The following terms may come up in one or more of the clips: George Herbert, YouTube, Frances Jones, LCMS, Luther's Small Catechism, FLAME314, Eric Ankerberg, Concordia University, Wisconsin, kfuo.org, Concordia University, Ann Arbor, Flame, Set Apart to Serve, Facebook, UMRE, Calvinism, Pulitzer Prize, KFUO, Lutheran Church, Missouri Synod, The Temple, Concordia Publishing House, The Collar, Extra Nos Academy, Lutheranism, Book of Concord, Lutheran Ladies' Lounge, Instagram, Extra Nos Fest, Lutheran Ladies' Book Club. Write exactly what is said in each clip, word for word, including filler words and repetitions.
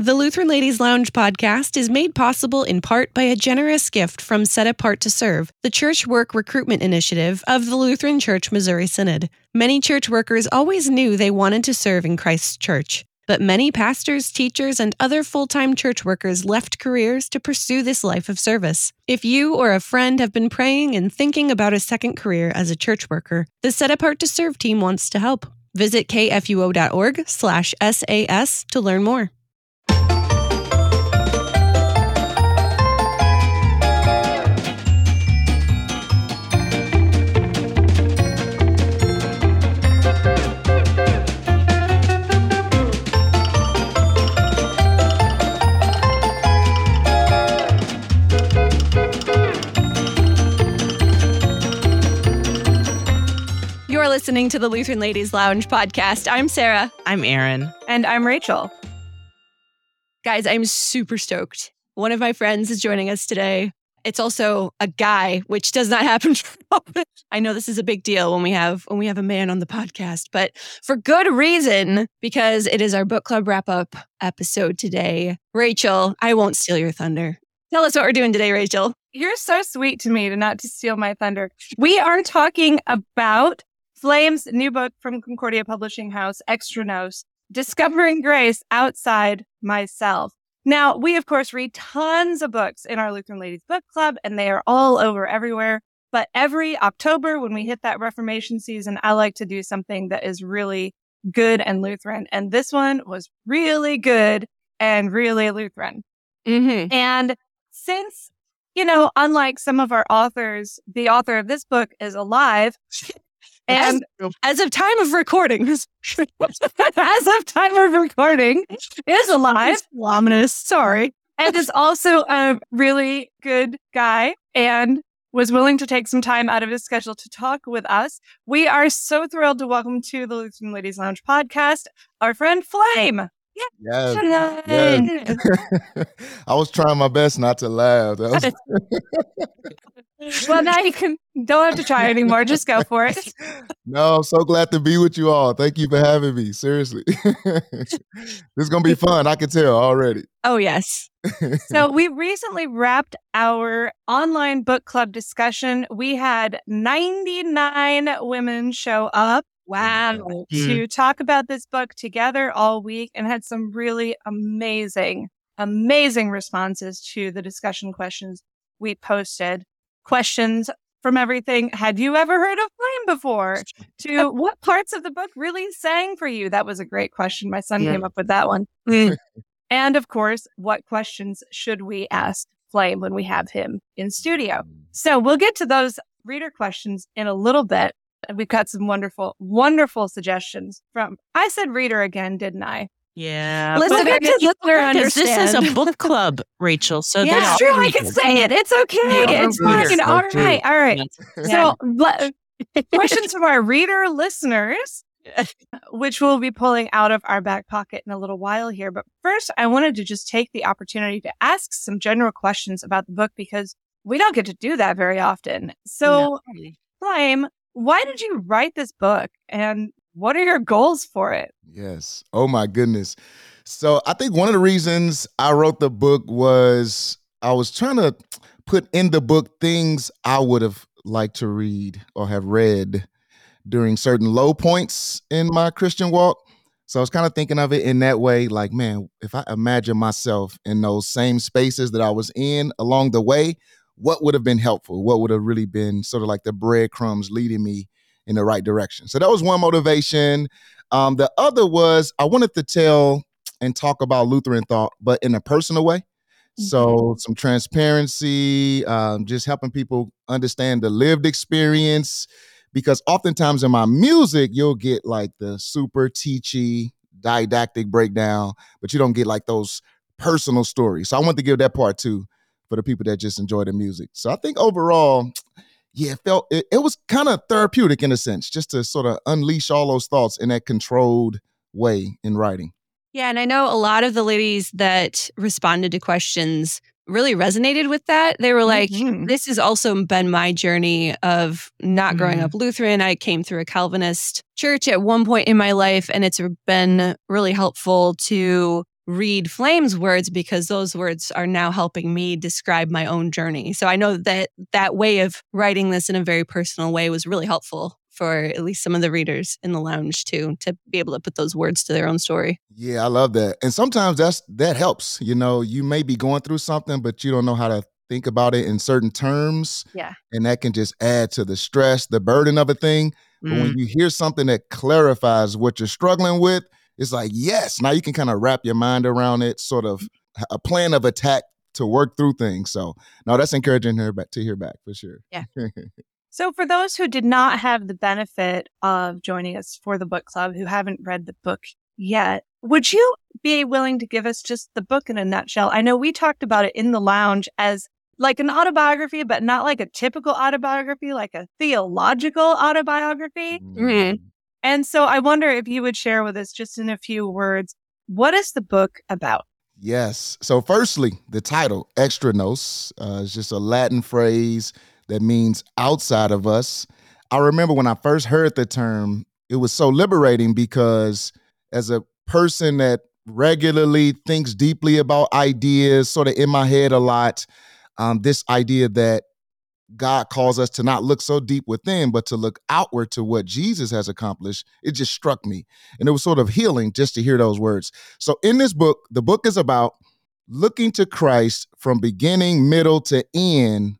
The Lutheran Ladies' Lounge podcast is made possible in part by a generous gift from Set Apart to Serve, the church work recruitment initiative of the Lutheran Church Missouri Synod. Many church workers always knew they wanted to serve in Christ's church, but many pastors, teachers, and other full-time church workers left careers to pursue this life of service. If you or a friend have been praying and thinking about a second career as a church worker, the Set Apart to Serve team wants to help. Visit K F U O dot org slash S A S to learn more. You're listening to the Lutheran Ladies' Lounge podcast. I'm Sarah. I'm Erin. And I'm Rachel. Guys, I'm super stoked. One of my friends is joining us today. It's also a guy, which does not happen. I know this is a big deal when we have when we have a man on the podcast, but for good reason, because it is our book club wrap-up episode today. Rachel, I won't steal your thunder. Tell us what we're doing today, Rachel. You're so sweet to me to not to steal my thunder. We are talking about Flame's new book from Concordia Publishing House, Extra Nos, Discovering Grace Outside Myself. Now, we, of course, read tons of books in our Lutheran Ladies Book Club, and they are all over everywhere. But every October, when we hit that Reformation season, I like to do something that is really good and Lutheran. And this one was really good and really Lutheran. Mm-hmm. And since, you know, unlike some of our authors, the author of this book is alive. And as of time of recording, as of time of recording, is alive. It's ominous. Sorry. And is also a really good guy and was willing to take some time out of his schedule to talk with us. We are so thrilled to welcome to the Lutheran Ladies' Lounge podcast our friend Flame. Yes. Yes. Yes. I was trying my best not to laugh. That was well, now you can don't have to try anymore. Just go for it. No, I'm so glad to be with you all. Thank you for having me. Seriously. This is going to be fun. I can tell already. Oh, yes. So we recently wrapped our online book club discussion. We had ninety-nine women show up. Wow. Mm-hmm. To talk about this book together all week, and had some really amazing, amazing responses to the discussion questions we posted. Questions from everything. Had you ever heard of Flame before? To what parts of the book really sang for you? That was a great question. My son yeah. came up with that one. Mm. And of course, what questions should we ask Flame when we have him in studio? So we'll get to those reader questions in a little bit. We've got some wonderful, wonderful suggestions from, I said reader again, didn't I? Yeah. Listen, but, to listener understand. This is a book club, Rachel. So yeah, that's true. I can say it. It's okay. Yeah, it's fine. All right. All right. Yeah. So questions from our reader listeners, which we'll be pulling out of our back pocket in a little while here. But first, I wanted to just take the opportunity to ask some general questions about the book, because we don't get to do that very often. So, Flame, why did you write this book, and what are your goals for it? Yes. Oh, my goodness. So I think one of the reasons I wrote the book was I was trying to put in the book things I would have liked to read or have read during certain low points in my Christian walk. So I was kind of thinking of it in that way, like, man, if I imagine myself in those same spaces that I was in along the way, what would have been helpful? What would have really been sort of like the breadcrumbs leading me in the right direction? So that was one motivation. Um, the other was I wanted to tell and talk about Lutheran thought, but in a personal way. Mm-hmm. So some transparency, um, just helping people understand the lived experience, because oftentimes in my music, you'll get like the super teachy, didactic breakdown, but you don't get like those personal stories. So I wanted to give that part too, for the people that just enjoy the music. So I think overall, yeah, it felt it, it was kind of therapeutic in a sense, just to sort of unleash all those thoughts in that controlled way in writing. Yeah, and I know a lot of the ladies that responded to questions really resonated with that. They were like, mm-hmm. this has also been my journey of not growing mm-hmm. up Lutheran. I came through a Calvinist church at one point in my life, and it's been really helpful to read Flame's words because those words are now helping me describe my own journey. So I know that that way of writing this in a very personal way was really helpful for at least some of the readers in the lounge too, to be able to put those words to their own story. Yeah, I love that. And sometimes that's that helps. You know, you may be going through something, but you don't know how to think about it in certain terms. Yeah. And that can just add to the stress, the burden of a thing. Mm. But when you hear something that clarifies what you're struggling with, it's like, yes, now you can kind of wrap your mind around it, sort of a plan of attack to work through things. So no, that's encouraging her back to hear back for sure. Yeah. So for those who did not have the benefit of joining us for the book club, who haven't read the book yet, would you be willing to give us just the book in a nutshell? I know we talked about it in the lounge as like an autobiography, but not like a typical autobiography, like a theological autobiography. Mm-hmm. And so I wonder if you would share with us just in a few words, what is the book about? Yes. So firstly, the title, Extra Nos, uh, is just a Latin phrase that means outside of us. I remember when I first heard the term, it was so liberating because as a person that regularly thinks deeply about ideas, sort of in my head a lot, um, this idea that God calls us to not look so deep within, but to look outward to what Jesus has accomplished. It just struck me. And it was sort of healing just to hear those words. So in this book, the book is about looking to Christ from beginning, middle to end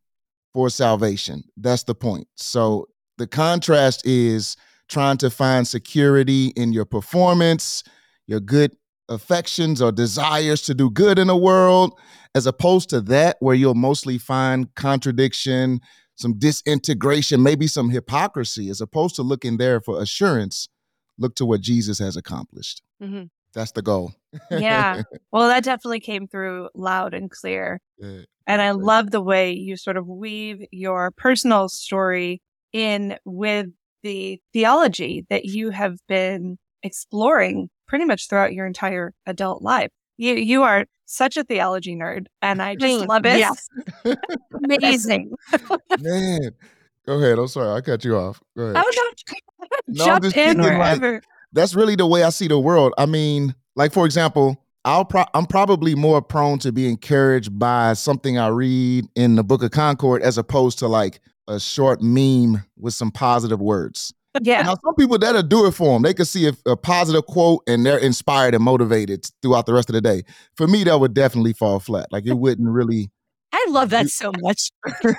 for salvation. That's the point. So the contrast is trying to find security in your performance, your good affections or desires to do good in the world, as opposed to that where you'll mostly find contradiction, some disintegration, maybe some hypocrisy. As opposed to looking there for assurance, look to what Jesus has accomplished. Mm-hmm. That's the goal. Yeah. Well, that definitely came through loud and clear. Yeah. And I love the way you sort of weave your personal story in with the theology that you have been exploring pretty much throughout your entire adult life. You you are such a theology nerd, and I just love it. Yes. Amazing. Man, go ahead. I'm sorry. I cut you off. Go ahead. Oh, no. Jump no, in wherever. Like, that's really the way I see the world. I mean, like, for example, I'll pro- I'm probably more prone to be encouraged by something I read in the Book of Concord as opposed to like a short meme with some positive words. Yeah. Now, some people, that'll do it for them. They could see a, a positive quote and they're inspired and motivated throughout the rest of the day. For me, that would definitely fall flat. Like it wouldn't really. I love that so much. It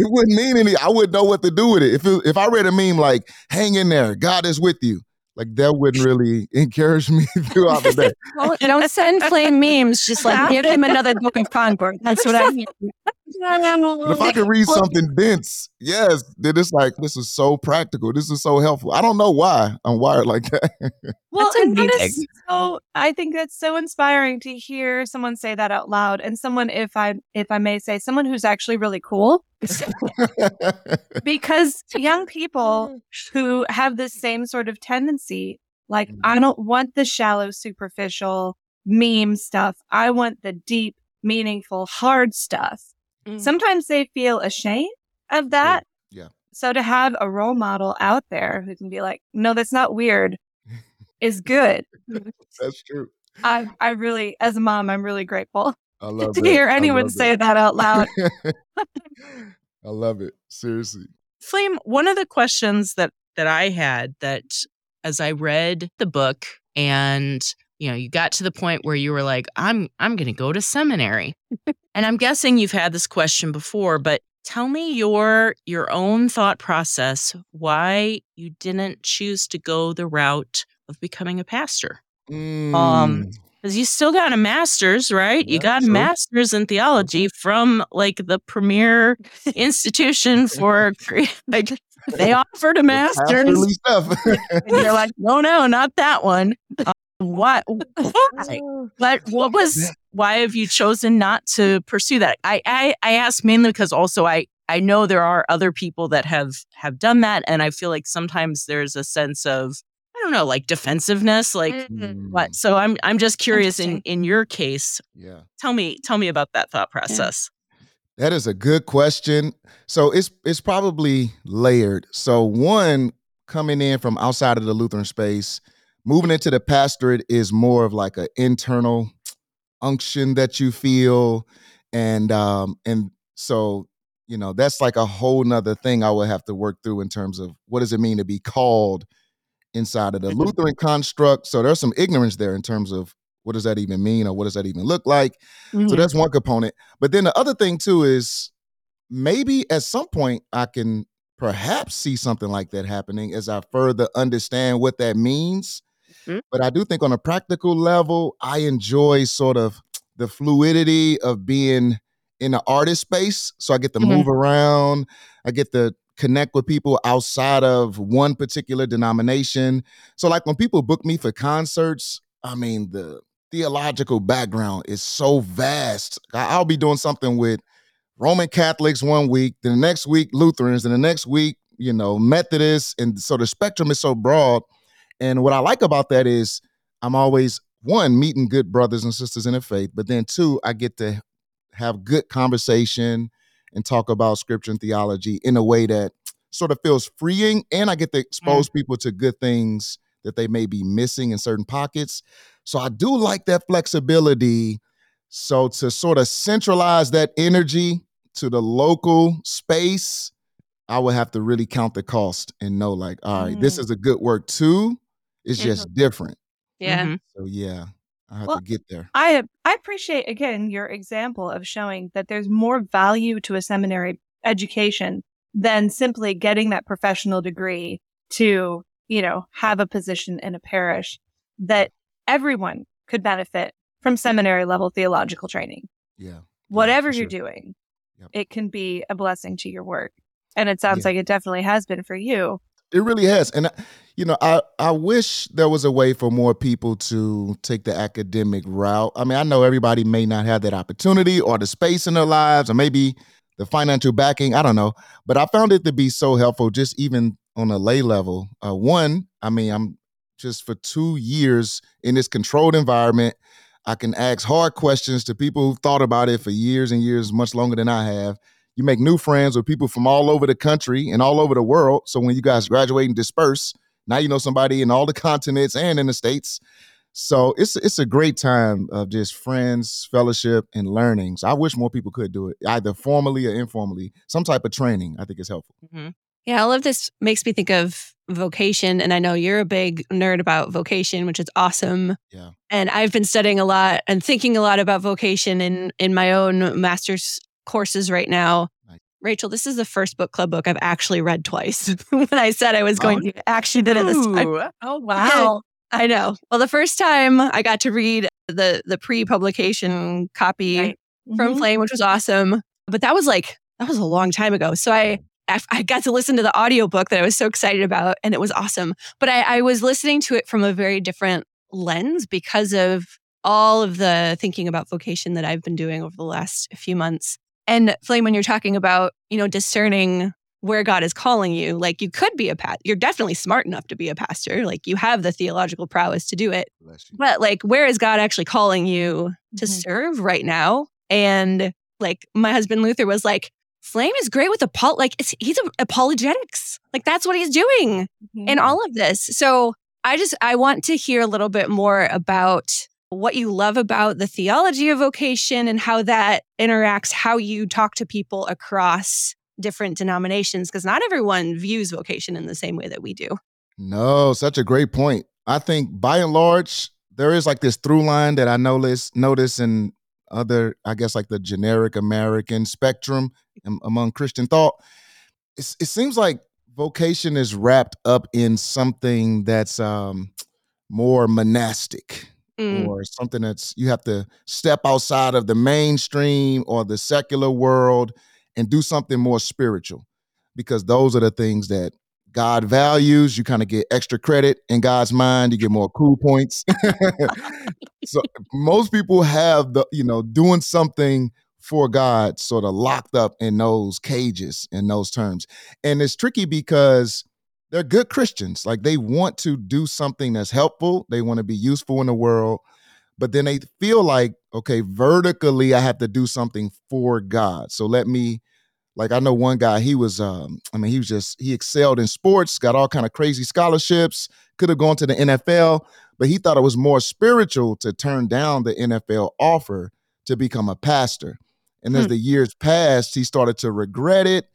wouldn't mean any. I wouldn't know what to do with it. If, it, if I read a meme like, hang in there, God is with you. Like that wouldn't really encourage me throughout the day. Don't, don't send Flame memes. Just like give him another Book of Concord. That's what I mean. But if I could read something dense, yes, then it's like, this is so practical. This is so helpful. I don't know why I'm wired like that. Well, and that is so, I think that's so inspiring to hear someone say that out loud. And someone, if I if I may say, someone who's actually really cool. Because young people who have this same sort of tendency, like, I don't want the shallow, superficial meme stuff. I want the deep, meaningful, hard stuff. Mm. Sometimes they feel ashamed of that. Yeah. Yeah. So to have a role model out there who can be like, no, that's not weird, is good. That's true. I I really, as a mom, I'm really grateful I love to it. hear anyone say it. that out loud. I love it. Seriously. Flame, one of the questions that, that I had that as I read the book and, you know, you got to the point where you were like, I'm I'm going to go to seminary. And I'm guessing you've had this question before, but tell me your your own thought process, why you didn't choose to go the route of becoming a pastor. Mm. Um, because you still got a master's, right? Yeah, you got a master's in theology from like the premier institution for, like, they offered a master's. And you're like, no, no, not that one. Um, what? Why? What, what was, why have you chosen not to pursue that? I, I, I ask mainly because also I, I know there are other people that have, have done that. And I feel like sometimes there's a sense of, I don't know, like defensiveness, like mm. what? So I'm I'm just curious in, in your case. Yeah. Tell me tell me about that thought process. Yeah. That is a good question. So it's it's probably layered. So one, coming in from outside of the Lutheran space, moving into the pastorate is more of like an internal unction that you feel. And um, and so, you know, that's like a whole nother thing I would have to work through in terms of what does it mean to be called inside of the Lutheran construct. So there's some ignorance there in terms of what does that even mean or what does that even look like? Mm-hmm. So that's one component. But then the other thing too is maybe at some point I can perhaps see something like that happening as I further understand what that means. Mm-hmm. But I do think on a practical level, I enjoy sort of the fluidity of being in the artist space. So I get to mm-hmm. move around. I get to connect with people outside of one particular denomination. So like when people book me for concerts, I mean, the theological background is so vast. I'll be doing something with Roman Catholics one week, then the next week, Lutherans, and the next week, you know, Methodists. And so the spectrum is so broad. And what I like about that is I'm always, one, meeting good brothers and sisters in the faith, but then two, I get to have good conversation and talk about scripture and theology in a way that sort of feels freeing. And I get to expose mm-hmm. people to good things that they may be missing in certain pockets. So I do like that flexibility. So to sort of centralize that energy to the local space, I would have to really count the cost and know like, all right, mm-hmm. this is a good work too. It's mm-hmm. just different. Yeah. Mm-hmm. So yeah, I have well, to get there. I I appreciate, again, your example of showing that there's more value to a seminary education than simply getting that professional degree to, you know, have a position in a parish, that everyone could benefit from seminary level theological training. Yeah. Whatever yeah, you're sure. doing, yep. it can be a blessing to your work. And it sounds yeah. like it definitely has been for you. It really has. And, you know, I, I wish there was a way for more people to take the academic route. I mean, I know everybody may not have that opportunity or the space in their lives or maybe the financial backing. I don't know. But I found it to be so helpful just even on a lay level. Uh, one, I mean, I'm just for two years in this controlled environment. I can ask hard questions to people who've thought about it for years and years, much longer than I have. You make new friends with people from all over the country and all over the world. So when you guys graduate and disperse, now you know somebody in all the continents and in the States. So it's it's a great time of just friends, fellowship, and learning. So I wish more people could do it, either formally or informally. Some type of training, I think, is helpful. Mm-hmm. Yeah, all of this makes me think of vocation. And I know you're a big nerd about vocation, which is awesome. Yeah. And I've been studying a lot and thinking a lot about vocation in, in my own master's courses right now. Nice. Rachel, this is the first book club book I've actually read twice. When I said I was going oh, to actually did it this time. Oh, wow. Yeah, I know. Well, the first time I got to read the the pre-publication copy right. from mm-hmm. Flame, which was awesome. But that was like, that was a long time ago. So I, I got to listen to the audiobook that I was so excited about, and it was awesome. But I, I was listening to it from a very different lens because of all of the thinking about vocation that I've been doing over the last few months. And Flame, when you're talking about, you know, discerning where God is calling you, like you could be a pastor. You're definitely smart enough to be a pastor. Like you have the theological prowess to do it. But like, where is God actually calling you to mm-hmm. serve right now? And like my husband Luther was like, Flame is great with apo- like it's, he's a- apologetics. Like that's what he's doing mm-hmm. in all of this. So I just, I want to hear a little bit more about what you love about the theology of vocation and how that interacts, how you talk to people across different denominations, because not everyone views vocation in the same way that we do. No, such a great point. I think by and large, there is like this through line that I notice, notice in other, I guess, like the generic American spectrum among Christian thought. It's, it seems like vocation is wrapped up in something that's um, more monastic. Mm. Or something that's you have to step outside of the mainstream or the secular world and do something more spiritual, because those are the things that God values. You kind of get extra credit in God's mind. You get more cool points. So most people have the, you know, doing something for God sort of locked up in those cages, in those terms. And it's tricky because they're good Christians. Like they want to do something that's helpful. They want to be useful in the world, but then they feel like, okay, vertically, I have to do something for God. So let me, like, I know one guy, he was, um, I mean, he was just, he excelled in sports, got all kind of crazy scholarships, could have gone to the N F L, but he thought it was more spiritual to turn down the N F L offer to become a pastor. And hmm. as the years passed, he started to regret it,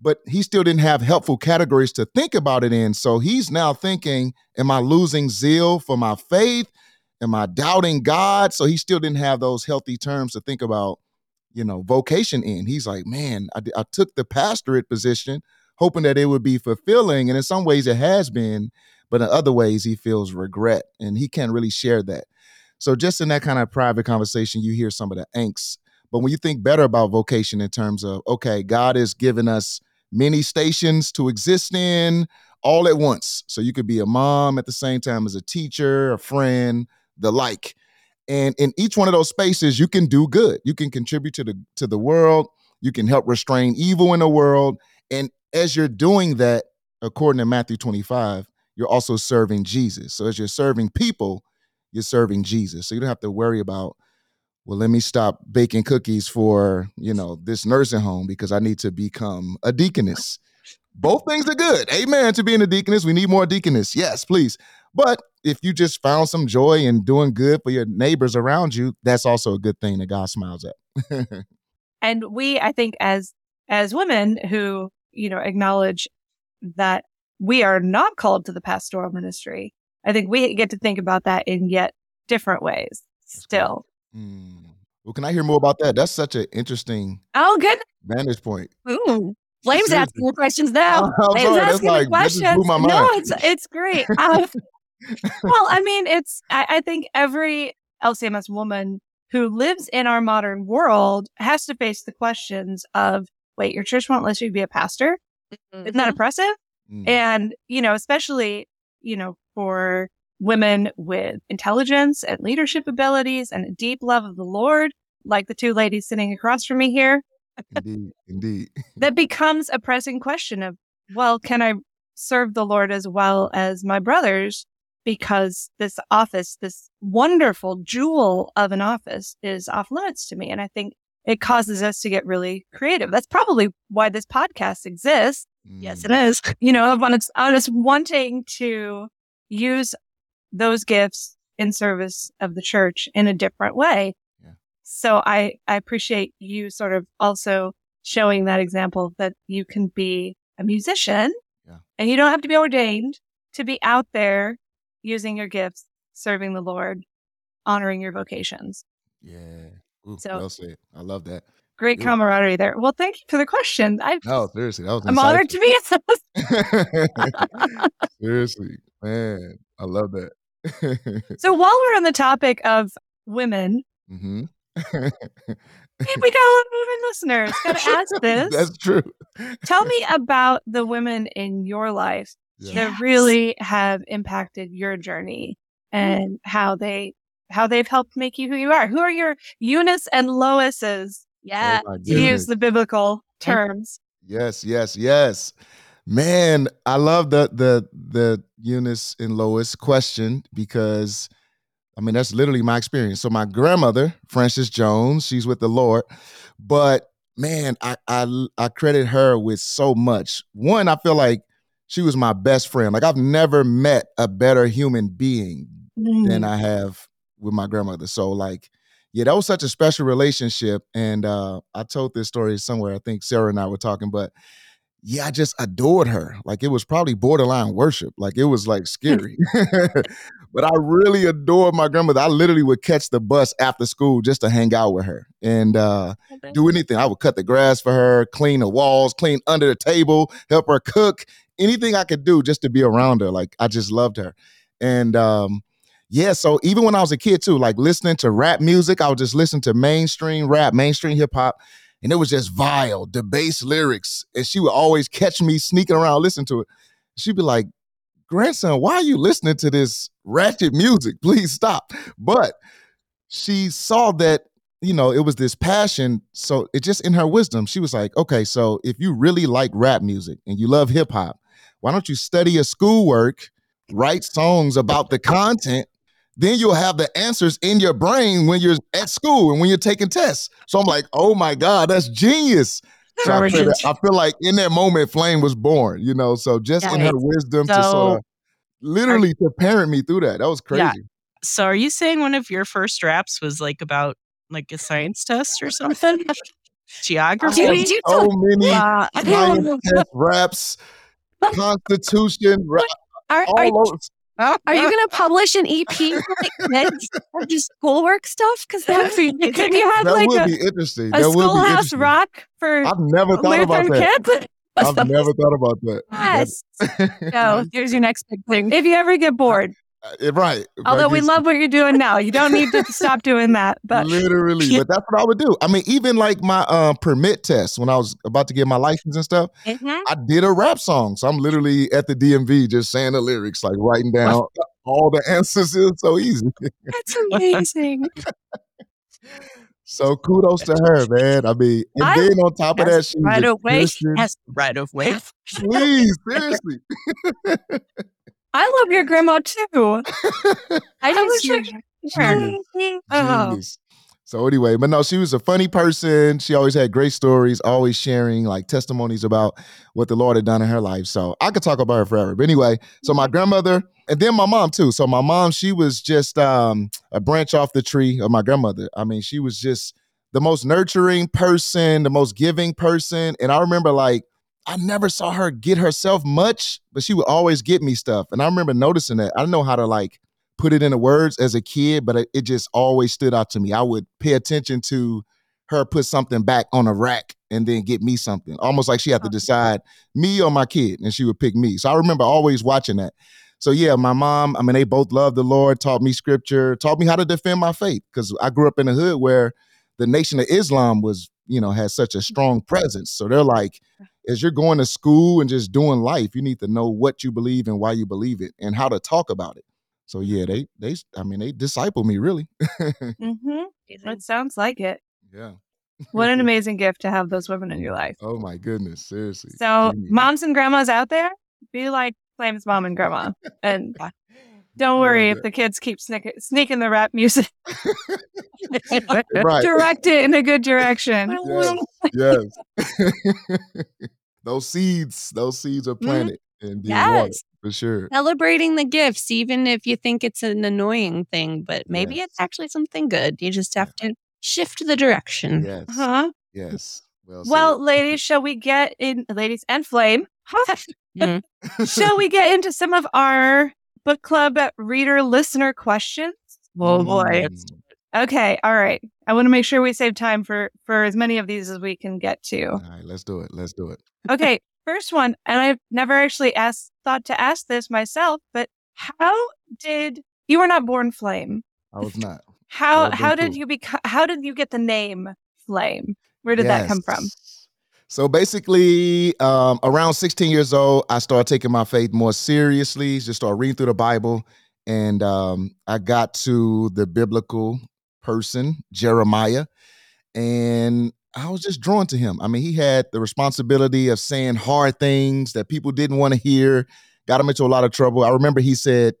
but he still didn't have helpful categories to think about it in. So he's now thinking, am I losing zeal for my faith? Am I doubting God? So he still didn't have those healthy terms to think about, you know, vocation in. He's like, man, I, I took the pastorate position, hoping that it would be fulfilling. And in some ways it has been, but in other ways he feels regret and he can't really share that. So just in that kind of private conversation, you hear some of the angst. But when you think better about vocation in terms of, okay, God has given us many stations to exist in all at once. So you could be a mom at the same time as a teacher, a friend, the like. And in each one of those spaces, you can do good. You can contribute to the to the world. You can help restrain evil in the world. And as you're doing that, according to Matthew twenty-five, you're also serving Jesus. So as you're serving people, you're serving Jesus. So you don't have to worry about, well, let me stop baking cookies for, you know, this nursing home because I need to become a deaconess. Both things are good. Amen to being a deaconess. We need more deaconess. Yes, please. But if you just found some joy in doing good for your neighbors around you, that's also a good thing that God smiles at. And we, I think, as as women who, you know, acknowledge that we are not called to the pastoral ministry, I think we get to think about that in yet different ways still. Mm. Well, can I hear more about that? That's such an interesting oh, good. vantage point. Ooh. Flame's asking the questions now. Oh, Flame's sorry, asking like, the questions. No, it's it's great. Um, well, I mean, it's I, I think every L C M S woman who lives in our modern world has to face the questions of, wait, your church won't let you be a pastor? Mm-hmm. Isn't that oppressive? Mm-hmm. And, you know, especially, you know, for women with intelligence and leadership abilities and a deep love of the Lord, like the two ladies sitting across from me here. Indeed, indeed. That becomes a pressing question of, well, can I serve the Lord as well as my brothers? Because this office, this wonderful jewel of an office, is off limits to me. And I think it causes us to get really creative. That's probably why this podcast exists. Mm. Yes, it is. You know, on its, on its wanting to use those gifts in service of the church in a different way. So I, I appreciate you sort of also showing that example that you can be a musician yeah. and you don't have to be ordained to be out there using your gifts, serving the Lord, honoring your vocations. Yeah. Ooh, so, well said. I love that. Great Ooh. camaraderie there. Well, thank you for the question. I, no, seriously. That was I'm insightful. honored to be in this. Seriously, man. I love that. So while we're on the topic of women, mm-hmm. Man, we got a lot of women listeners. Got to ask this. That's true. Tell me about the women in your life yeah. that yes. really have impacted your journey and mm. how they how they've helped make you who you are. Who are your Eunice and Loises? Yeah, oh to use the biblical terms. Yes, yes, yes. Man, I love the the the Eunice and Lois question because, I mean, that's literally my experience. So my grandmother, Frances Jones, she's with the Lord. But man, I, I I credit her with so much. One, I feel like she was my best friend. Like I've never met a better human being mm. than I have with my grandmother. So like, yeah, that was such a special relationship. And uh, I told this story somewhere. I think Sarah and I were talking, but yeah, I just adored her. Like it was probably borderline worship. Like it was like scary. But I really adored my grandmother. I literally would catch the bus after school just to hang out with her and uh, do anything. I would cut the grass for her, clean the walls, clean under the table, help her cook, anything I could do just to be around her. Like I just loved her. And um, yeah, so even when I was a kid too, like listening to rap music, I would just listen to mainstream rap, mainstream hip hop. And it was just vile, debased lyrics. And she would always catch me sneaking around, listening to it. She'd be like, grandson, why are you listening to this ratchet music? Please stop. But she saw that, you know, it was this passion. So it just in her wisdom, she was like, okay, so if you really like rap music and you love hip hop, why don't you study your schoolwork, write songs about the content? Then you'll have the answers in your brain when you're at school and when you're taking tests. So I'm like, oh my God, that's genius. So I, feel that, I feel like in that moment, Flame was born, you know? So just yeah, in her wisdom so, to sort of literally are, to parent me through that. That was crazy. Yeah. So are you saying one of your first raps was like about like a science test or something? Geography? Dude, so you so many uh, science test raps, Constitution, rap, are, all are, over. Are you going to publish an E P for like kids or just schoolwork stuff? Because that would be, could you have that like would a, be interesting. A that schoolhouse would be rock for I've never thought about that. Kids? I've never thought about that. Yes. No, here's your next big thing. If you ever get bored. Uh, right. Although we love what you're doing now. You don't need to stop doing that. But literally. But that's what I would do. I mean, even like my uh, permit test when I was about to get my license and stuff, mm-hmm. I did a rap song. So I'm literally at the D M V just saying the lyrics, like writing down all the answers. It's so easy. That's amazing. So kudos to her, man. I mean, and I, then on top of that, she's right away. Yes, right away. Please, seriously. I love your grandma too. I don't sure. Genius. Oh. Genius. So anyway, but no, she was a funny person. She always had great stories, always sharing like testimonies about what the Lord had done in her life. So I could talk about her forever. But anyway, so my grandmother and then my mom too. So my mom, she was just um, a branch off the tree of my grandmother. I mean, she was just the most nurturing person, the most giving person. And I remember like, I never saw her get herself much, but she would always get me stuff. And I remember noticing that. I don't know how to like put it into words as a kid, but it, it just always stood out to me. I would pay attention to her put something back on a rack and then get me something, almost like she had to decide me or my kid, and she would pick me. So I remember always watching that. So yeah, my mom, I mean, they both loved the Lord, taught me scripture, taught me how to defend my faith, because I grew up in a hood where the Nation of Islam was, you know, had such a strong presence. So they're like, as you're going to school and just doing life, you need to know what you believe and why you believe it and how to talk about it. So yeah, they, they, I mean, they disciple me really. Mm-hmm. It sounds like it. Yeah. What an amazing gift to have those women in your life. Oh my goodness. Seriously. So Genius. Moms and grandmas out there, be like Flame's mom and grandma. And don't worry if the kids keep sneak- sneaking the rap music. Right. Direct it in a good direction. Yes. Yes. Those seeds, those seeds are planted mm-hmm. and being yes. watered, for sure. Celebrating the gifts, even if you think it's an annoying thing, but maybe yes. it's actually something good. You just have yeah. to shift the direction. Yes. Huh? Yes. Well, well ladies, shall we get in, ladies and Flame, huh? mm-hmm. shall we get into some of our book club reader listener questions? Oh boy. Mm. Okay. All right. I want to make sure we save time for, for as many of these as we can get to. All right. Let's do it. Let's do it. Okay. First one. And I've never actually asked, thought to ask this myself, but how did you were not born Flame? I was not. How, was how did cool. you become, how did you get the name Flame? Where did yes. that come from? So basically, um, around sixteen years old, I started taking my faith more seriously, just started reading through the Bible. And um, I got to the biblical person, Jeremiah, and I was just drawn to him. I mean, he had the responsibility of saying hard things that people didn't want to hear, got him into a lot of trouble. I remember he said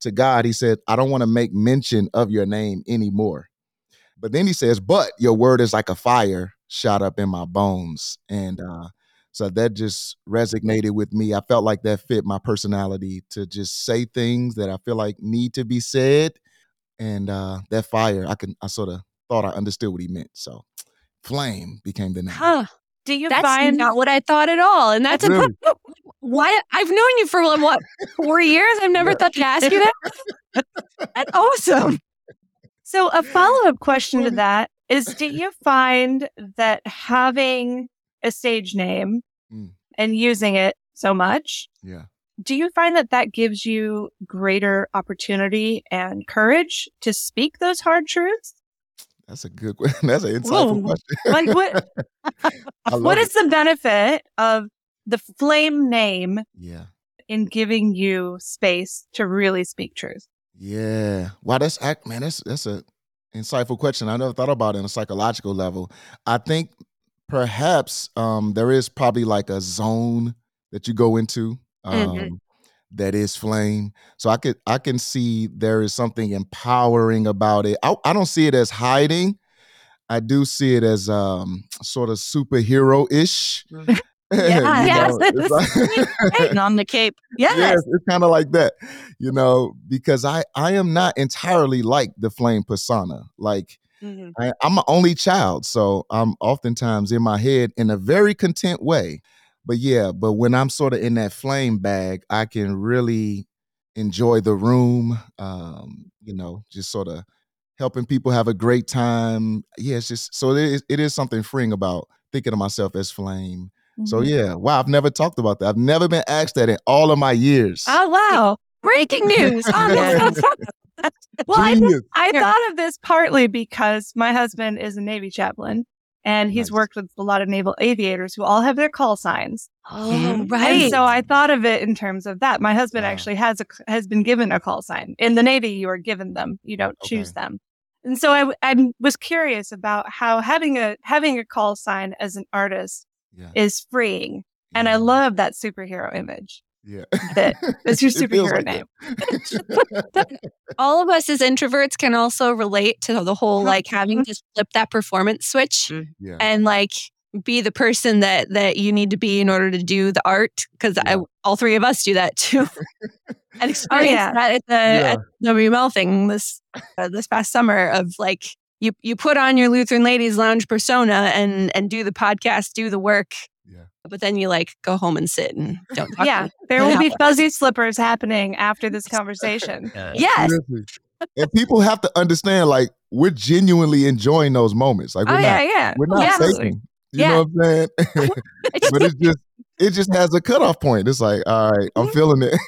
to God, he said, I don't want to make mention of your name anymore. But then he says, but your word is like a fire shot up in my bones. And uh, so that just resonated with me. I felt like that fit my personality to just say things that I feel like need to be said. And uh, that fire, I can, I sort of thought I understood what he meant. So Flame became the name. Huh. Do you that's find not what I thought at all? And that's really? a, why I've known you for what, four years. I've never yeah. thought to ask you that. That's awesome. So a follow-up question to that is, do you find that having a stage name mm. and using it so much, yeah. do you find that that gives you greater opportunity and courage to speak those hard truths? That's a good question. That's an insightful Whoa. question. Like what? what is it. the benefit of the Flame name yeah. in giving you space to really speak truth? Yeah. Wow, that's man, that's that's a insightful question. I never thought about it on a psychological level. I think perhaps um, there is probably like a zone that you go into um, mm-hmm. that is Flame. So I could I can see there is something empowering about it. I, I don't see it as hiding. I do see it as um, sort of superhero-ish. Yes. You know, it's like, on the cape. Yes. Yes, it's kind of like that, you know, because I, I am not entirely like the Flame persona. Like, mm-hmm. I, I'm an only child, so I'm oftentimes in my head in a very content way. But yeah, but when I'm sort of in that Flame bag, I can really enjoy the room, um, you know, just sort of helping people have a great time. Yeah, it's just, so it is, it is something freeing about thinking of myself as Flame. Mm-hmm. So yeah, wow, I've never talked about that. I've never been asked that in all of my years. Oh, wow. Breaking news. Oh, no. Well, I, just, I thought of this partly because my husband is a Navy chaplain, and he's nice. Worked with a lot of naval aviators who all have their call signs. Oh, right. And so I thought of it in terms of that. My husband wow. actually has a, has been given a call sign. In the Navy, you are given them. You don't okay. choose them. And so I, I was curious about how having a having a call sign as an artist yeah. is freeing. Yeah. And I love that superhero image. Yeah. That is your superhero name. Like all of us as introverts can also relate to the whole like having to flip that performance switch yeah. and like be the person that that you need to be in order to do the art, because yeah. all three of us do that too. And experience oh, yeah. that at the, yeah. at the W M L thing this uh, this past summer of like you you put on your Lutheran Ladies' Lounge persona and and do the podcast, do the work. Yeah. But then you like go home and sit and don't talk. Yeah. There will be fuzzy slippers happening after this conversation. Yeah. Yes. And people have to understand, like, we're genuinely enjoying those moments. Like, we're oh, not, yeah, yeah. We're not yeah. faking. You yeah. know what I'm saying? But it's just, it just has a cutoff point. It's like, all right, I'm feeling it.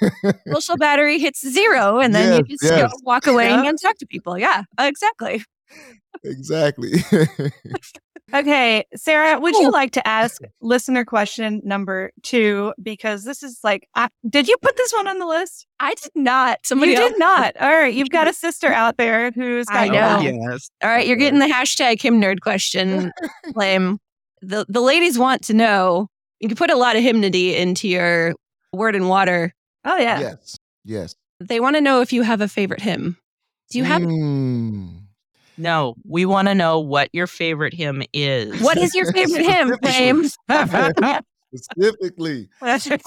Social battery hits zero, and then yes, you just yes. go walk away yeah. and talk to people. Yeah, exactly. Exactly. Okay, Sarah, would you like to ask listener question number two? Because this is like, I, did you put this one on the list? I did not. Somebody you else. Did not. All right, you've got a sister out there who's got. I know. Yes. All right, you're getting the hashtag hymn nerd question. Flame. The the ladies want to know. You can put a lot of hymnody into your word and water. Oh yeah. Yes. Yes. They want to know if you have a favorite hymn. Do you have? Mm. No, we want to know what your favorite hymn is. What is your favorite hymn, Flame? Specifically, I, I think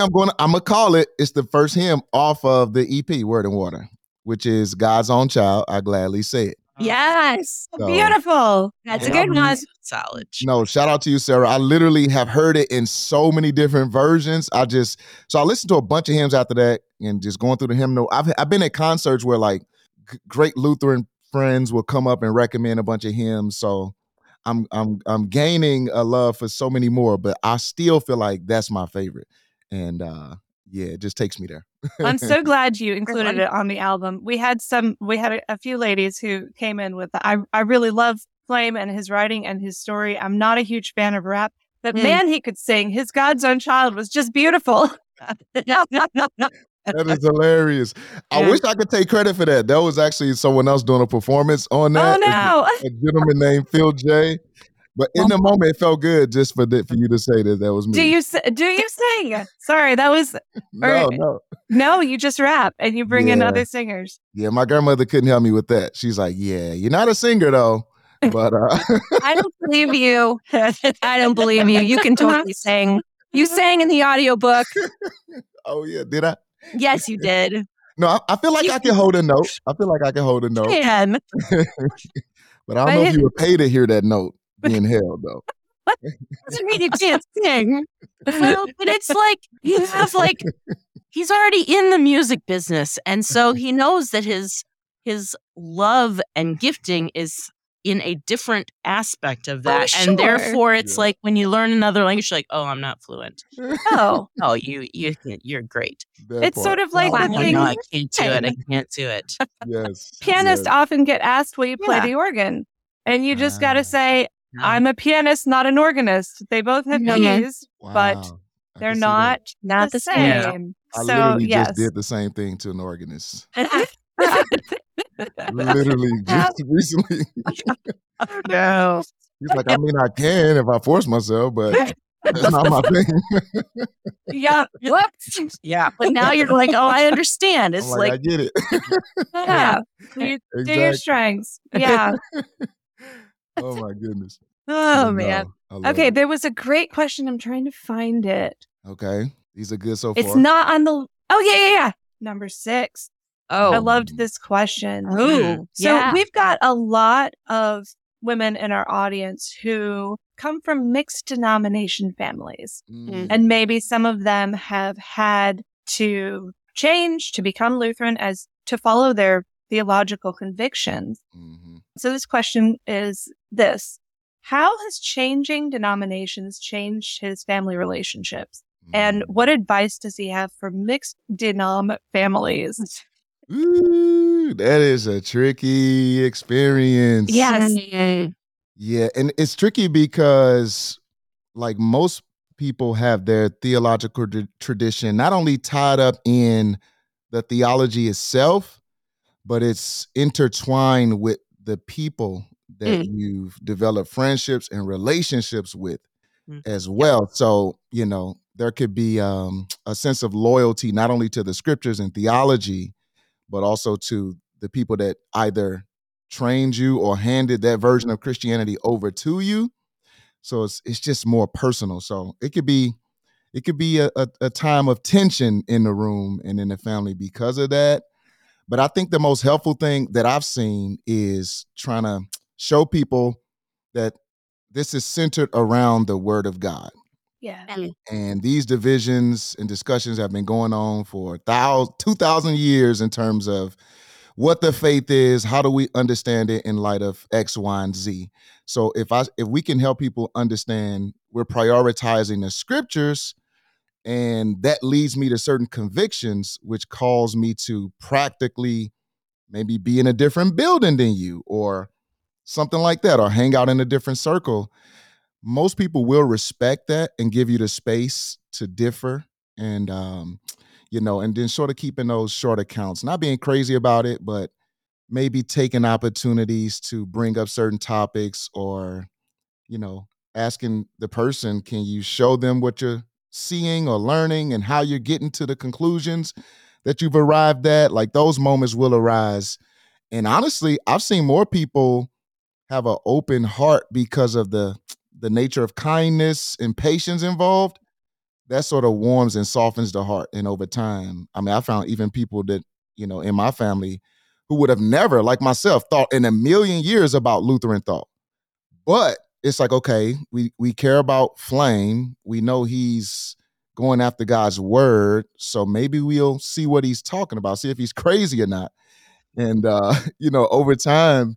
I'm going. I'm gonna call it. It's the first hymn off of the E P, Word and Water, which is God's Own Child. I gladly say it. Yes, so, beautiful. That's a good one. I mean, solid. No, shout out to you, Sarah. I literally have heard it in so many different versions. I just so I listened to a bunch of hymns after that, and just going through the hymnal. I've I've been at concerts where like g- great Lutheran friends will come up and recommend a bunch of hymns. So I'm I'm I'm gaining a love for so many more, but I still feel like that's my favorite. And uh, yeah, it just takes me there. I'm so glad you included it on the album. We had some we had a, a few ladies who came in with I I really love Flame and his writing and his story. I'm not a huge fan of rap, but mm. man, he could sing. His God's Own Child was just beautiful. no, no, no, no. That is hilarious. I yeah. wish I could take credit for that. That was actually someone else doing a performance on that. Oh, no. A, a gentleman named Phil J. But in the moment, it felt good just for the, for you to say that that was me. Do you do you sing? Sorry, that was... No, or, no. No, you just rap and you bring yeah. in other singers. Yeah, my grandmother couldn't help me with that. She's like, yeah, you're not a singer, though. But uh, I don't believe you. I don't believe you. You can totally sing. You sang in the audiobook. Oh, yeah. Did I? Yes, you did. No, I, I feel like you, I can hold a note. I feel like I can hold a note. Can. But I don't I know if you were paid to hear that note being held, though. What? Doesn't mean you can't sing. Well, but it's like, you have like, he's already in the music business. And so he knows that his his love and gifting is in a different aspect of that. Oh, sure. And therefore it's yeah. like when you learn another language, you're like, oh, I'm not fluent. Oh, oh, you, you, you're great. That it's part. Sort of like oh, the no, thing. No, I can't do it. I can't do it. Yes. Pianists yes. often get asked, will you play yeah. the organ? And you just wow. got to say, I'm a pianist, not an organist. They both have mm-hmm. keys, wow. but they're not, not the same. Yeah. I so, literally yes. just did the same thing to an organist. Literally just recently. No. He's like, I mean, I can if I force myself, but that's not my thing. Yeah. What? Yeah. But now you're like, oh, I understand. It's like, like I get it. Yeah. Yeah. You, exactly. Do your strengths. Yeah. Oh, my goodness. Oh, man. Okay, it. There was a great question. I'm trying to find it. Okay. These are good so far. It's not on the... Oh, yeah, yeah, yeah. Number six. Oh. I loved this question. Ooh. So yeah. We've got a lot of women in our audience who come from mixed denomination families. Mm. And maybe some of them have had to change to become Lutheran as to follow their theological convictions. Mm-hmm. So this question is this. How has changing denominations changed his family relationships? Mm. And what advice does he have for mixed denom families? Ooh, that is a tricky experience. Yes. Yeah. And it's tricky because, like, most people have their theological d- tradition not only tied up in the theology itself, but it's intertwined with the people that mm. you've developed friendships and relationships with mm. as well. So, you know, there could be um, a sense of loyalty, not only to the scriptures and theology, but also to the people that either trained you or handed that version of Christianity over to you. So it's it's just more personal. So it could be it could be a, a, a time of tension in the room and in the family because of that. But I think the most helpful thing that I've seen is trying to show people that this is centered around the Word of God. Yeah. And these divisions and discussions have been going on for two thousand years in terms of what the faith is, how do we understand it in light of X, Y, and Z. So if I if we can help people understand we're prioritizing the scriptures, and that leads me to certain convictions, which calls me to practically maybe be in a different building than you or something like that, or hang out in a different circle, most people will respect that and give you the space to differ. And, um, you know, and then sort of keeping those short accounts, not being crazy about it, but maybe taking opportunities to bring up certain topics or, you know, asking the person, can you show them what you're seeing or learning and how you're getting to the conclusions that you've arrived at? Like, those moments will arise. And honestly, I've seen more people have an open heart because of the the nature of kindness and patience involved. That sort of warms and softens the heart. And over time, I mean, I found even people that, you know, in my family who would have never, like myself, thought in a million years about Lutheran thought. But it's like, okay, we, we care about Flame. We know he's going after God's word. So maybe we'll see what he's talking about, see if he's crazy or not. And, uh, you know, over time,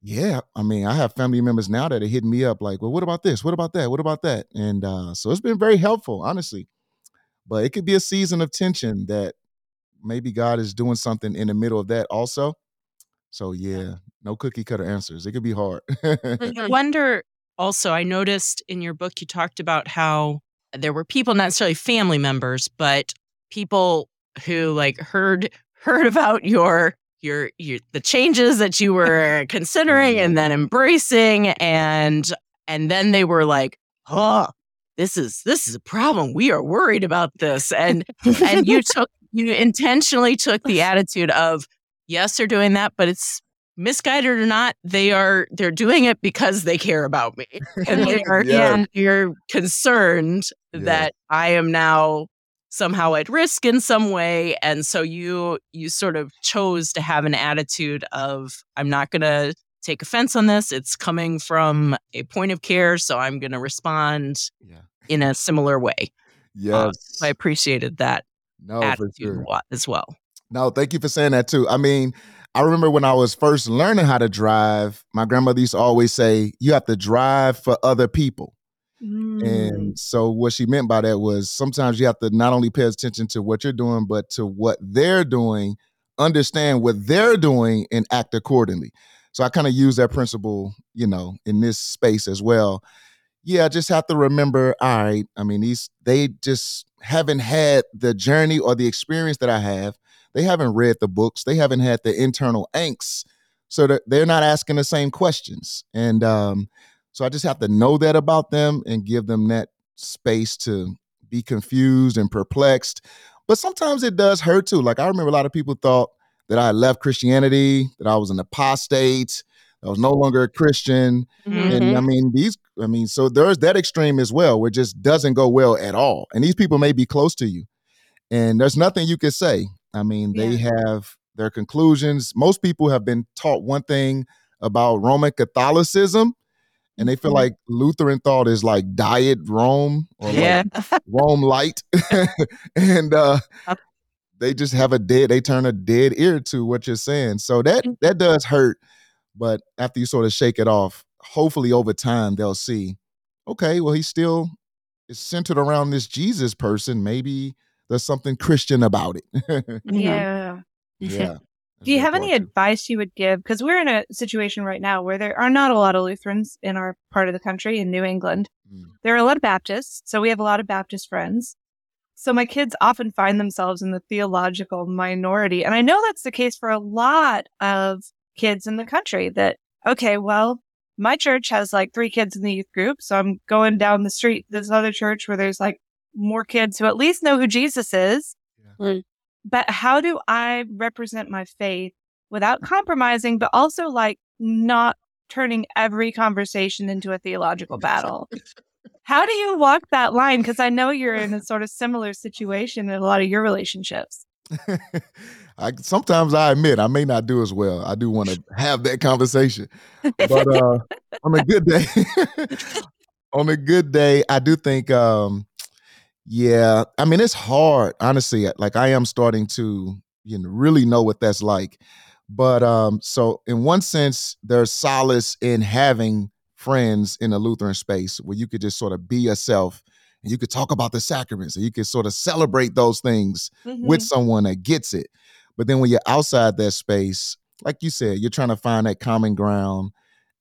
yeah, I mean, I have family members now that are hitting me up like, well, what about this? What about that? What about that? And uh, so it's been very helpful, honestly. But it could be a season of tension that maybe God is doing something in the middle of that also. So, yeah, no cookie cutter answers. It could be hard. I wonder also, I noticed in your book, you talked about how there were people, not necessarily family members, but people who like heard heard about your Your, your the changes that you were considering and then embracing, and and then they were like, oh, this is this is a problem. We are worried about this. And and you took you intentionally took the attitude of, yes, they're doing that, but it's misguided or not, they are they're doing it because they care about me. And they are yeah. and you're concerned yeah. that I am now somehow at risk in some way. And so you you sort of chose to have an attitude of, I'm not going to take offense on this. It's coming from a point of care, so I'm going to respond yeah. in a similar way. Yes. Uh, so I appreciated that no, attitude for sure. a lot as well. No, thank you for saying that too. I mean, I remember when I was first learning how to drive, my grandmother used to always say, you have to drive for other people. Mm. And so what she meant by that was sometimes you have to not only pay attention to what you're doing, but to what they're doing, understand what they're doing, and act accordingly. So I kind of use that principle, you know, in this space as well. Yeah, I just have to remember, all right, I mean, these they just haven't had the journey or the experience that I have. They haven't read the books. They haven't had the internal angst. So that they're not asking the same questions. And, um, So I just have to know that about them and give them that space to be confused and perplexed. But sometimes it does hurt too. Like, I remember a lot of people thought that I left Christianity, that I was an apostate, I was no longer a Christian. Mm-hmm. And I mean, these, I mean, so there's that extreme as well, where it just doesn't go well at all. And these people may be close to you and there's nothing you can say. I mean, yeah. they have their conclusions. Most people have been taught one thing about Roman Catholicism, and they feel mm-hmm. like Lutheran thought is like diet Rome or yeah. like Rome light. and uh, they just have a dead, they turn a dead ear to what you're saying. So that, that does hurt. But after you sort of shake it off, hopefully over time, they'll see, okay, well, he still is centered around this Jesus person. Maybe there's something Christian about it. yeah. Yeah. Do you have any advice you would give? Because we're in a situation right now where there are not a lot of Lutherans in our part of the country, in New England. Mm. There are a lot of Baptists, so we have a lot of Baptist friends. So my kids often find themselves in the theological minority. And I know that's the case for a lot of kids in the country, that, okay, well, my church has like three kids in the youth group, so I'm going down the street to this other church where there's like more kids who at least know who Jesus is. Yeah. Mm. But how do I represent my faith without compromising, but also like not turning every conversation into a theological battle? How do you walk that line? Because I know you're in a sort of similar situation in a lot of your relationships. I, sometimes I admit I may not do as well. I do want to have that conversation, but uh, on a good day, on a good day, I do think, um, yeah, I mean, it's hard, honestly. Like I am starting to, you know, really know what that's like. But um, so in one sense, there's solace in having friends in a Lutheran space where you could just sort of be yourself. And you could talk about the sacraments and you could sort of celebrate those things mm-hmm. with someone that gets it. But then when you're outside that space, like you said, you're trying to find that common ground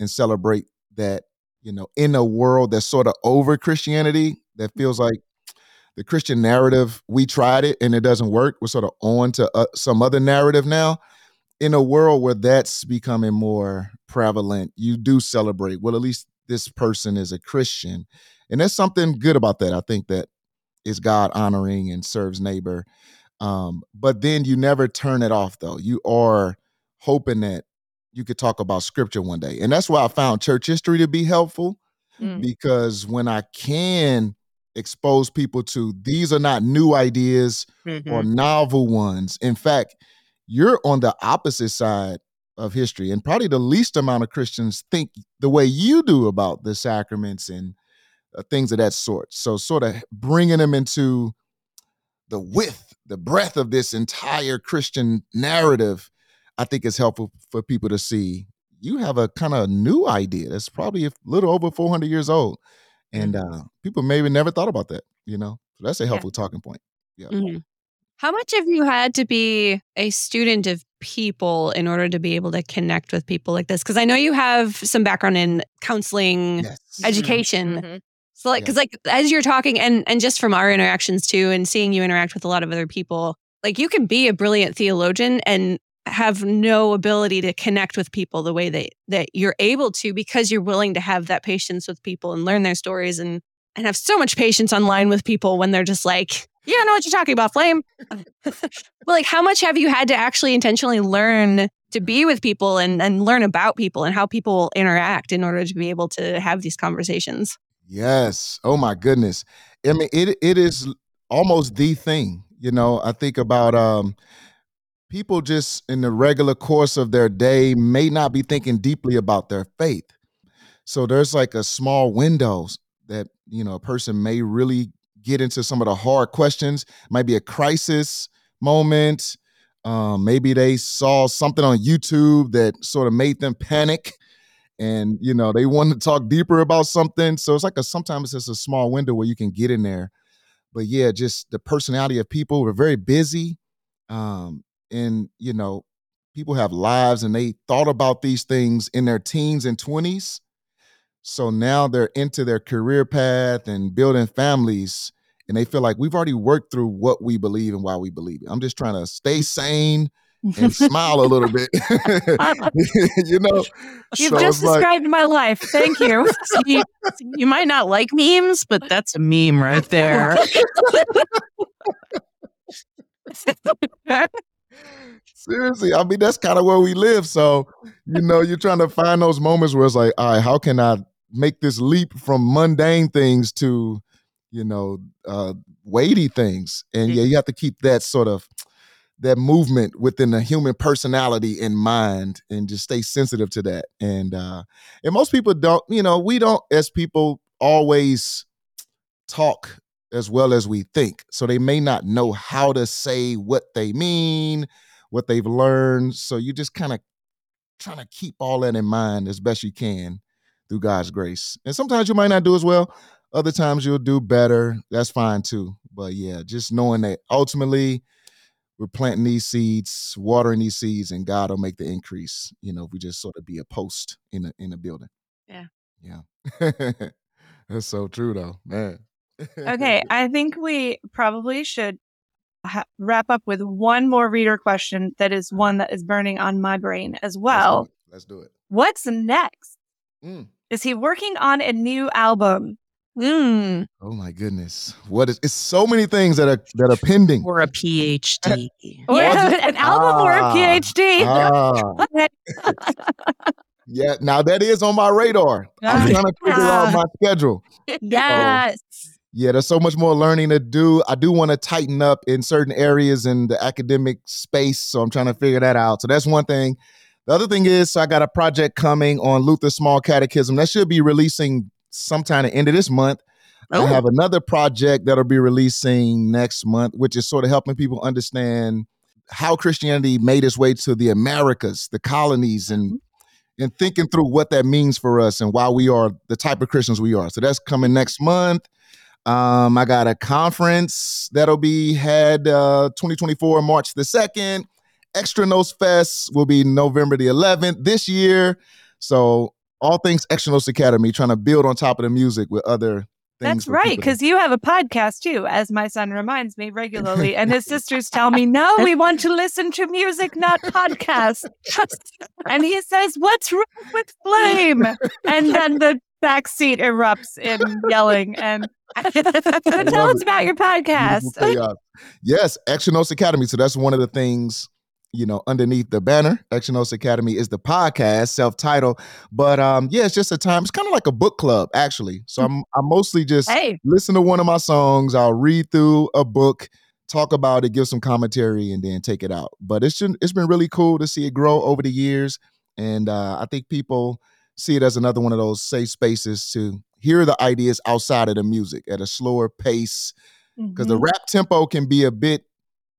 and celebrate that, you know, in a world that's sort of over Christianity, that feels like the Christian narrative, we tried it and it doesn't work. We're sort of on to uh, some other narrative now. In a world where that's becoming more prevalent, you do celebrate, well, at least this person is a Christian. And there's something good about that. I think that is God honoring and serves neighbor. Um, but then you never turn it off, though. You are hoping that you could talk about scripture one day. And that's why I found church history to be helpful, mm. because when I can expose people to these are not new ideas mm-hmm. or novel ones. In fact, you're on the opposite side of history, and probably the least amount of Christians think the way you do about the sacraments and things of that sort. So sort of bringing them into the width, the breadth of this entire Christian narrative, I think is helpful for people to see. You have a kind of new idea that's probably a little over four hundred years old. And uh, people maybe never thought about that, you know? So that's a helpful yeah. talking point. Yeah. Mm-hmm. How much have you had to be a student of people in order to be able to connect with people like this? Because I know you have some background in counseling, yes. education. Mm-hmm. So like, because yeah. like as you're talking and, and just from our interactions too, and seeing you interact with a lot of other people, like you can be a brilliant theologian and have no ability to connect with people the way that, that you're able to, because you're willing to have that patience with people and learn their stories and, and have so much patience online with people when they're just like, you don't know what you're talking about, Flame. Well, like how much have you had to actually intentionally learn to be with people and, and learn about people and how people interact in order to be able to have these conversations? Yes. Oh my goodness. I mean, it it is almost the thing, you know. I think about um, people just in the regular course of their day may not be thinking deeply about their faith. So there's like a small window that, you know, a person may really get into some of the hard questions. It might be a crisis moment. Um, maybe they saw something on YouTube that sort of made them panic. And, you know, they want to talk deeper about something. So it's like a, sometimes it's a small window where you can get in there. But yeah, just the personality of people. We're very busy. Um, and, you know, people have lives and they thought about these things in their teens and twenties. So now they're into their career path and building families. And they feel like we've already worked through what we believe and why we believe it. I'm just trying to stay sane and smile a little bit. You know, you've so just described like... my life. Thank you. you. You might not like memes, but that's a meme right there. Seriously, I mean, that's kind of where we live. So You know, you're trying to find those moments where it's like, all right, how can I make this leap from mundane things to, you know, uh, weighty things? And yeah, you have to keep that sort of, that movement within the human personality in mind and just stay sensitive to that. And, uh, and most people don't, you know, we don't, as people, always talk as well as we think. So they may not know how to say what they mean, what they've learned. So you just kind of trying to keep all that in mind as best you can through God's grace. And sometimes you might not do as well. Other times you'll do better. That's fine too. But yeah, just knowing that ultimately we're planting these seeds, watering these seeds, and God will make the increase. You know, if we just sort of be a post in a, in a building. Yeah. Yeah. That's so true though, man. Okay. I think we probably should ha- wrap up with one more reader question. That is one that is burning on my brain as well. Let's do it. Let's do it. What's next? Mm. Is he working on a new album? Mm. Oh my goodness. What is, it's so many things that are, that are pending. Or a PhD. Or an album ah, or a PhD. Ah. Yeah, now that is on my radar. I'm trying to figure out my schedule. Yes. So, yeah, there's so much more learning to do. I do want to tighten up in certain areas in the academic space, so I'm trying to figure that out. So that's one thing. The other thing is, so I got a project coming on Luther's Small Catechism. That should be releasing sometime at the end of this month. Oh. I have another project that'll be releasing next month, which is sort of helping people understand how Christianity made its way to the Americas, the colonies, and and thinking through what that means for us and why we are the type of Christians we are. So that's coming next month. Um, I got a conference that'll be had uh, twenty twenty-four, March the second. Extra Nos Fest will be November the eleventh this year. So all things Extra Nos Academy, trying to build on top of the music with other things. That's right, because you have a podcast too, as my son reminds me regularly. And his sisters tell me, no, we want to listen to music, not podcasts. And he says, what's wrong with Flame? And then the backseat erupts in yelling. And so tell us about your podcast. Yes, Extra Nos Academy. So that's one of the things, you know, underneath the banner, Extra Nos Academy is the podcast, self-titled. But um, yeah, it's just a time. It's kind of like a book club, actually. So I'm I mostly just hey. listen to one of my songs. I'll read through a book, talk about it, give some commentary, and then take it out. But it's been, it's been really cool to see it grow over the years. And uh, I think people see it as another one of those safe spaces to hear the ideas outside of the music at a slower pace. Because mm-hmm. the rap tempo can be a bit,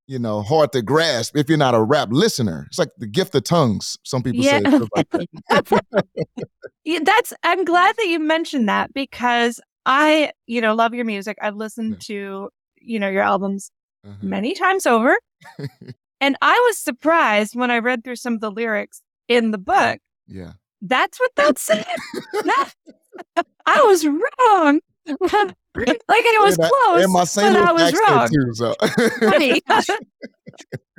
you know, hard to grasp if you're not a rap listener. It's like the gift of tongues, some people yeah. say. Like that. yeah, that's, I'm glad that you mentioned that, because I, you know, love your music. I've listened yeah. to, you know, your albums uh-huh. many times over. And I was surprised when I read through some of the lyrics in the book. Yeah. That's what that said. that, I was wrong. Like it was and close, I, and my same but I was wrong. Too, so.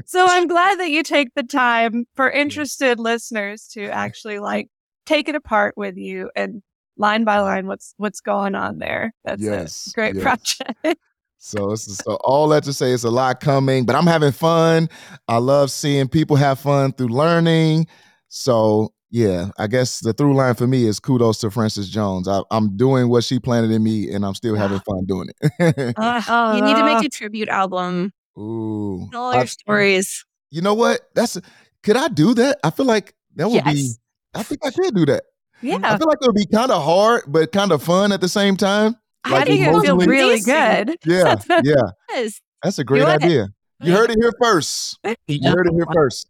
So I'm glad that you take the time for interested listeners to actually like take it apart with you and line by line what's what's going on there. That's yes, a great yes. project. So, this is, so all that to say, it's a lot coming, but I'm having fun. I love seeing people have fun through learning. So. Yeah, I guess the through line for me is kudos to Frances Jones. I, I'm doing what she planted in me, and I'm still having fun doing it. uh, uh, you need to make a tribute album. Ooh, and all your I, stories. You know what? That's could I do that? I feel like that would yes. be. I think I could do that. Yeah, I feel like it would be kind of hard, but kind of fun at the same time. Like I think it would feel really good. Yeah, yeah, that's a great idea. It. You heard it here first. You heard it here first.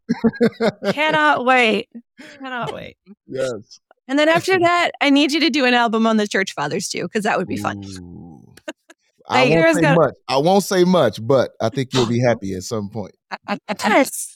Cannot wait. Cannot wait. Yes. And then after that, I need you to do an album on the church fathers too, because that would be fun. I, won't say gonna... much. I won't say much, but I think you'll be happy at some point. Yes.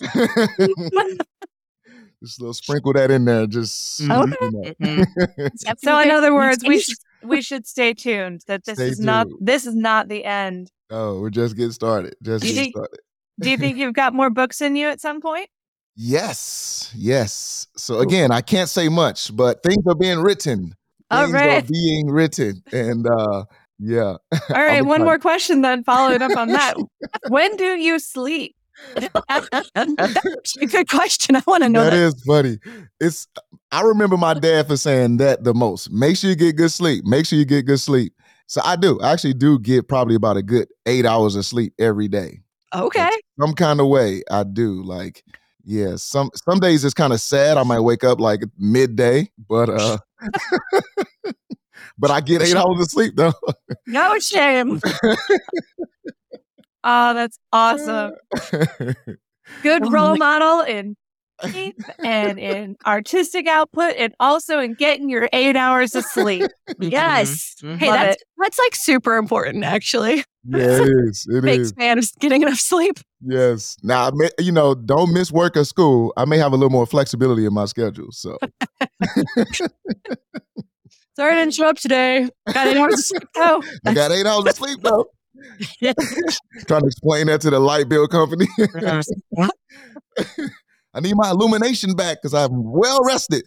Just a little sprinkle that in there. Just okay. You know. So in other words, we should, we should stay tuned. That this stay is tuned. not this is not the end. Oh, we're just getting started. Just getting started. Do you think you've got more books in you at some point? Yes. Yes. So again, I can't say much, but things are being written. All things right. are being written. And uh, yeah. All right. One more question then following up on that. When do you sleep? That's a good question. I want to know. That, that is funny. It's I remember my dad for saying that the most. Make sure you get good sleep. Make sure you get good sleep. So I do. I actually do get probably about a good eight hours of sleep every day. Okay. In some kind of way, I do. Like, yeah, some some days it's kind of sad. I might wake up like midday, but uh, but I get eight hours of sleep though. No shame. Oh, that's awesome. Good role model in sleep and in artistic output and also in getting your eight hours of sleep. Yes. Mm-hmm. Hey, that's, that's like super important, actually. Yeah, it is. It Big is. Big fan of getting enough sleep. Yes. Now, I may, you know, don't miss work or school. I may have a little more flexibility in my schedule. So. Sorry I didn't show up today. Got eight hours of sleep, though. I got eight hours of sleep, though. Yeah. Trying to explain that to the light bill company. I need my illumination back because I'm well rested.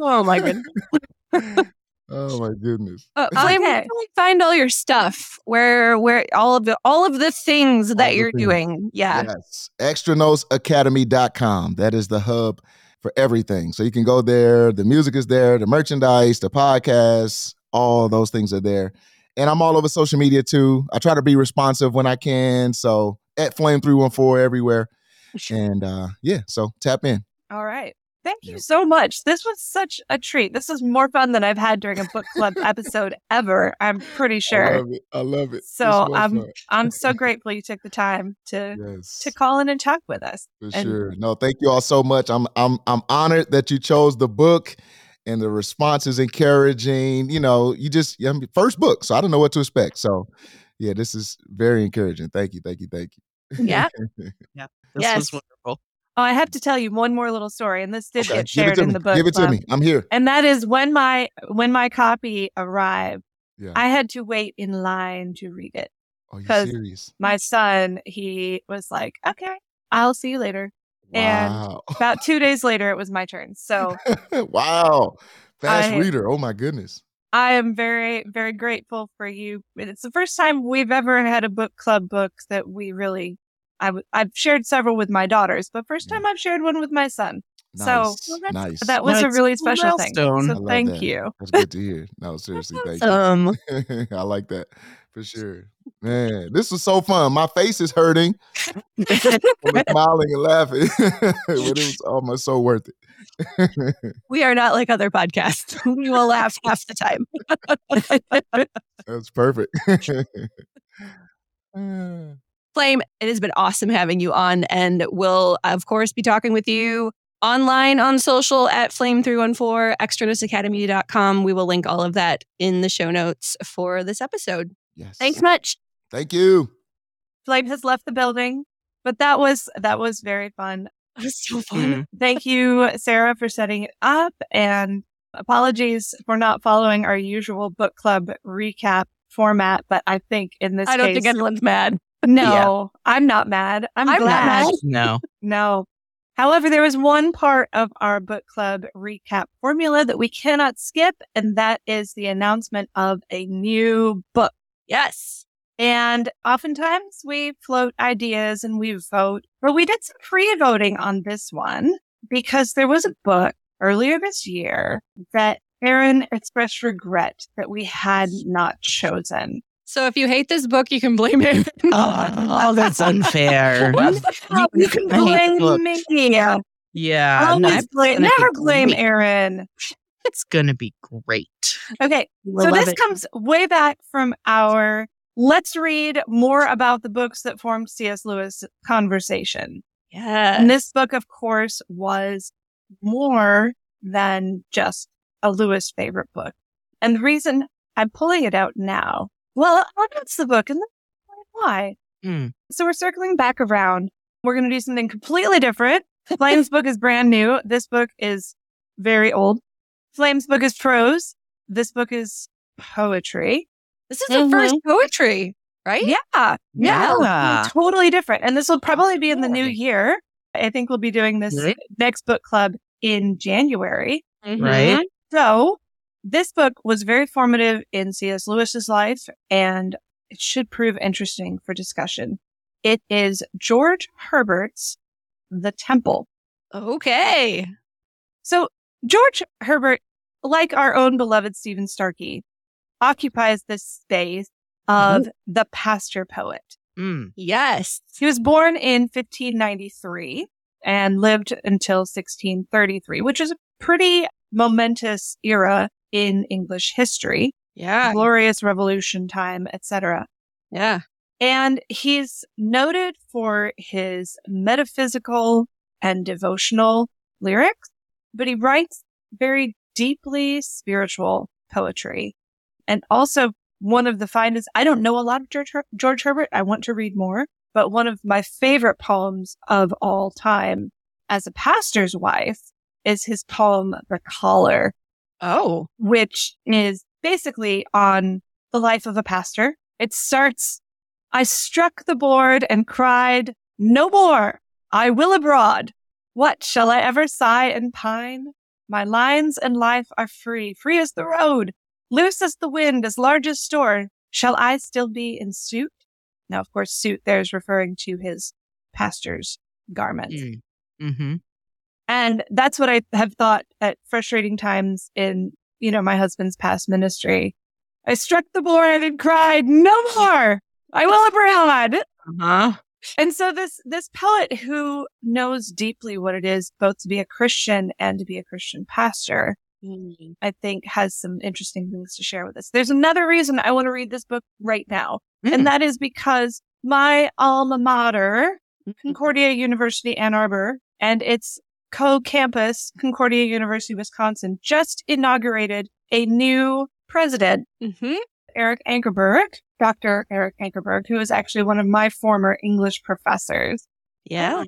Oh my goodness! Oh my goodness! Uh, Flame, okay. Where can we find all your stuff? Where, where all of the all of the things all that the you're things. doing? Yeah. Yes. extra nos academy dot com. That is the hub for everything. So you can go there. The music is there. The merchandise. The podcasts. All those things are there. And I'm all over social media, too. I try to be responsive when I can. So at Flame three one four everywhere. And uh, yeah, so tap in. All right. Thank you so much. This was such a treat. This was more fun than I've had during a book club episode ever, I'm pretty sure. I love it. I love it. So I'm I'm so grateful you took the time to yes. to call in and talk with us. For and, sure. No, thank you all so much. I'm I'm I'm honored that you chose the book. And the response is encouraging. You know, you just, I mean, first book, so I don't know what to expect. So, yeah, this is very encouraging. Thank you, thank you, thank you. Yeah. yeah. This yes. was wonderful. Oh, I have to tell you one more little story, and this did okay. get shared in me. the book. Give it club. to me. I'm here. And that is when my when my copy arrived, yeah. I had to wait in line to read it. Are you serious? My son, he was like, okay, I'll see you later. Wow. And about two days later, it was my turn. So, wow, fast I, reader. Oh, my goodness. I am very, very grateful for you. It's the first time we've ever had a book club book that we really, I w- I've shared several with my daughters, but first time yeah. I've shared one with my son. Nice. So well, that's, nice. that was that's a really special thing. So thank that. you. That's good to hear. No, seriously, thank awesome. you. I like that for sure. Man, this was so fun. My face is hurting. I'm smiling and laughing. But it was almost so worth it. We are not like other podcasts. We will laugh half the time. That's perfect. Flame, it has been awesome having you on. And we'll, of course, be talking with you online on social at Flame three one four, extra nos academy dot com. We will link all of that in the show notes for this episode. Yes. Thanks much. Thank you. Flame has left the building, but that was that was very fun. It was so fun. Mm. Thank you, Sarah, for setting it up, and apologies for not following our usual book club recap format. But I think in this, I don't case, think anyone's mad. No, yeah. I'm not mad. I'm, I'm glad. Not mad. No, no. However, there was one part of our book club recap formula that we cannot skip, and that is the announcement of a new book. Yes. And oftentimes we float ideas and we vote. Well, we did some pre-voting on this one because there was a book earlier this year that Erin expressed regret that we had not chosen. So if you hate this book, you can blame it. oh, oh, that's unfair. you, you can blame me. Yeah. yeah Always no, blame, never blame great. Erin. It's going to be great. Okay. We'll so this it. comes way back from our let's read more about the books that formed C S. Lewis conversation. Yeah. And this book, of course, was more than just a Lewis favorite book. And the reason I'm pulling it out now. Well, I'll announce the book and then why. Mm. So we're circling back around. We're going to do something completely different. Flame's book is brand new. This book is very old. Flame's book is prose. This book is poetry. This is mm-hmm. the first poetry, right? Yeah. Yeah. yeah. Totally different. And this will probably be in the new year. I think we'll be doing this right. next book club in January. Mm-hmm. Right. So this book was very formative in C S. Lewis's life, and It should prove interesting for discussion. It is George Herbert's The Temple. Okay. So George Herbert, like our own beloved Stephen Starkey, occupies this space of oh. the pastor poet. Mm. Yes. He was born in fifteen ninety-three and lived until sixteen thirty-three, which is a pretty momentous era in English history. Yeah. Glorious Revolution time, et cetera. Yeah. And he's noted for his metaphysical and devotional lyrics, but he writes very deeply spiritual poetry. And also one of the finest, I don't know a lot of George, Her- George Herbert, I want to read more, but one of my favorite poems of all time as a pastor's wife is his poem, The Collar. Oh. Which is basically on the life of a pastor. It starts, I struck the board and cried, no more, I will abroad. What shall I ever sigh and pine? My lines and life are free, free as the road, loose as the wind, as large as store. Shall I still be in suit? Now, of course, suit there is referring to his pastor's garments. Mm. Mm-hmm. And that's what I have thought at frustrating times in, you know, my husband's past ministry. I struck the board and cried, no more! I will abroad. Uh-huh. And so this, this poet who knows deeply what it is both to be a Christian and to be a Christian pastor, mm-hmm. I think has some interesting things to share with us. There's another reason I want to read this book right now. Mm. And that is because my alma mater, Concordia University, Ann Arbor, and its co-campus, Concordia University, Wisconsin, just inaugurated a new president. Mm-hmm. Eric Ankerberg, Doctor Eric Ankerberg, who is actually one of my former English professors. Yeah.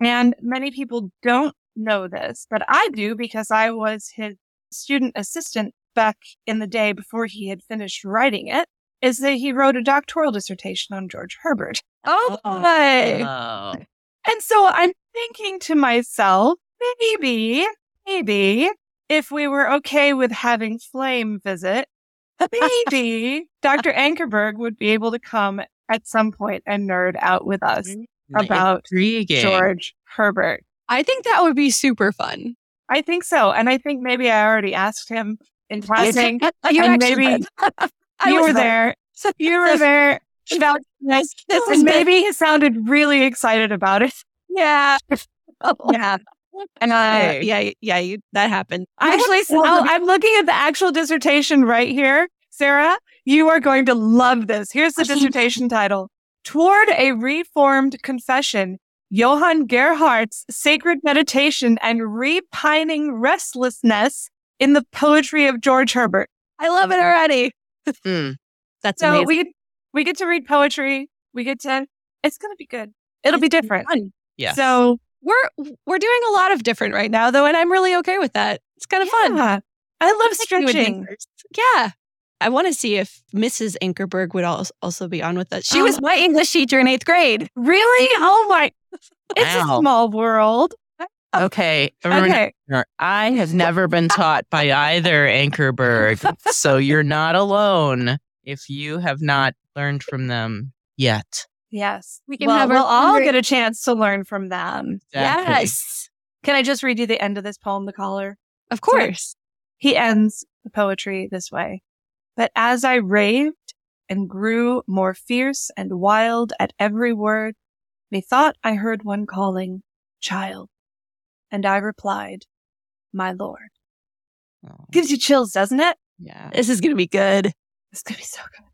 And many people don't know this, but I do because I was his student assistant back in the day before he had finished writing it, is that he wrote a doctoral dissertation on George Herbert. Oh, oh. my. Oh. And so I'm thinking to myself, maybe, maybe if we were okay with having Flame visit, maybe Doctor Ankerberg would be able to come at some point and nerd out with us about Intriguing. George Herbert. I think that would be super fun. I think so. And I think maybe I already asked him in passing. And maybe you were there. You were there. And maybe he sounded really excited about it. Yeah. Yeah. And uh, yeah, yeah, you, that happened. Actually, so I'm looking at the actual dissertation right here. Sarah, you are going to love this. Here's the dissertation title. Toward a Reformed Confession, Johann Gerhardt's Sacred Meditation and Repining Restlessness in the Poetry of George Herbert. I love it already. Mm, that's so amazing. We get, we get to read poetry. We get to, it's going to be good. It'll it's be different. Fun. Yeah. So... We're we're doing a lot of different right now, though, and I'm really okay with that. It's kind of yeah. fun. I love I stretching. Yeah. I want to see if Missus Ankerberg would also be on with us. She oh. was my English teacher in eighth grade. Really? Oh, my. It's wow. a small world. Okay. okay. I have never been taught by either Ankerberg, so you're not alone if you have not learned from them yet. Yes, we can well, have. We'll all get a chance to learn from them. Exactly. Yes. Can I just read you the end of this poem, The Collar? Of course. So he ends the poetry this way. But as I raved and grew more fierce and wild at every word, methought I heard one calling, child. And I replied, my Lord. Oh. Gives you chills, doesn't it? Yeah. This is going to be good. It's going to be so good.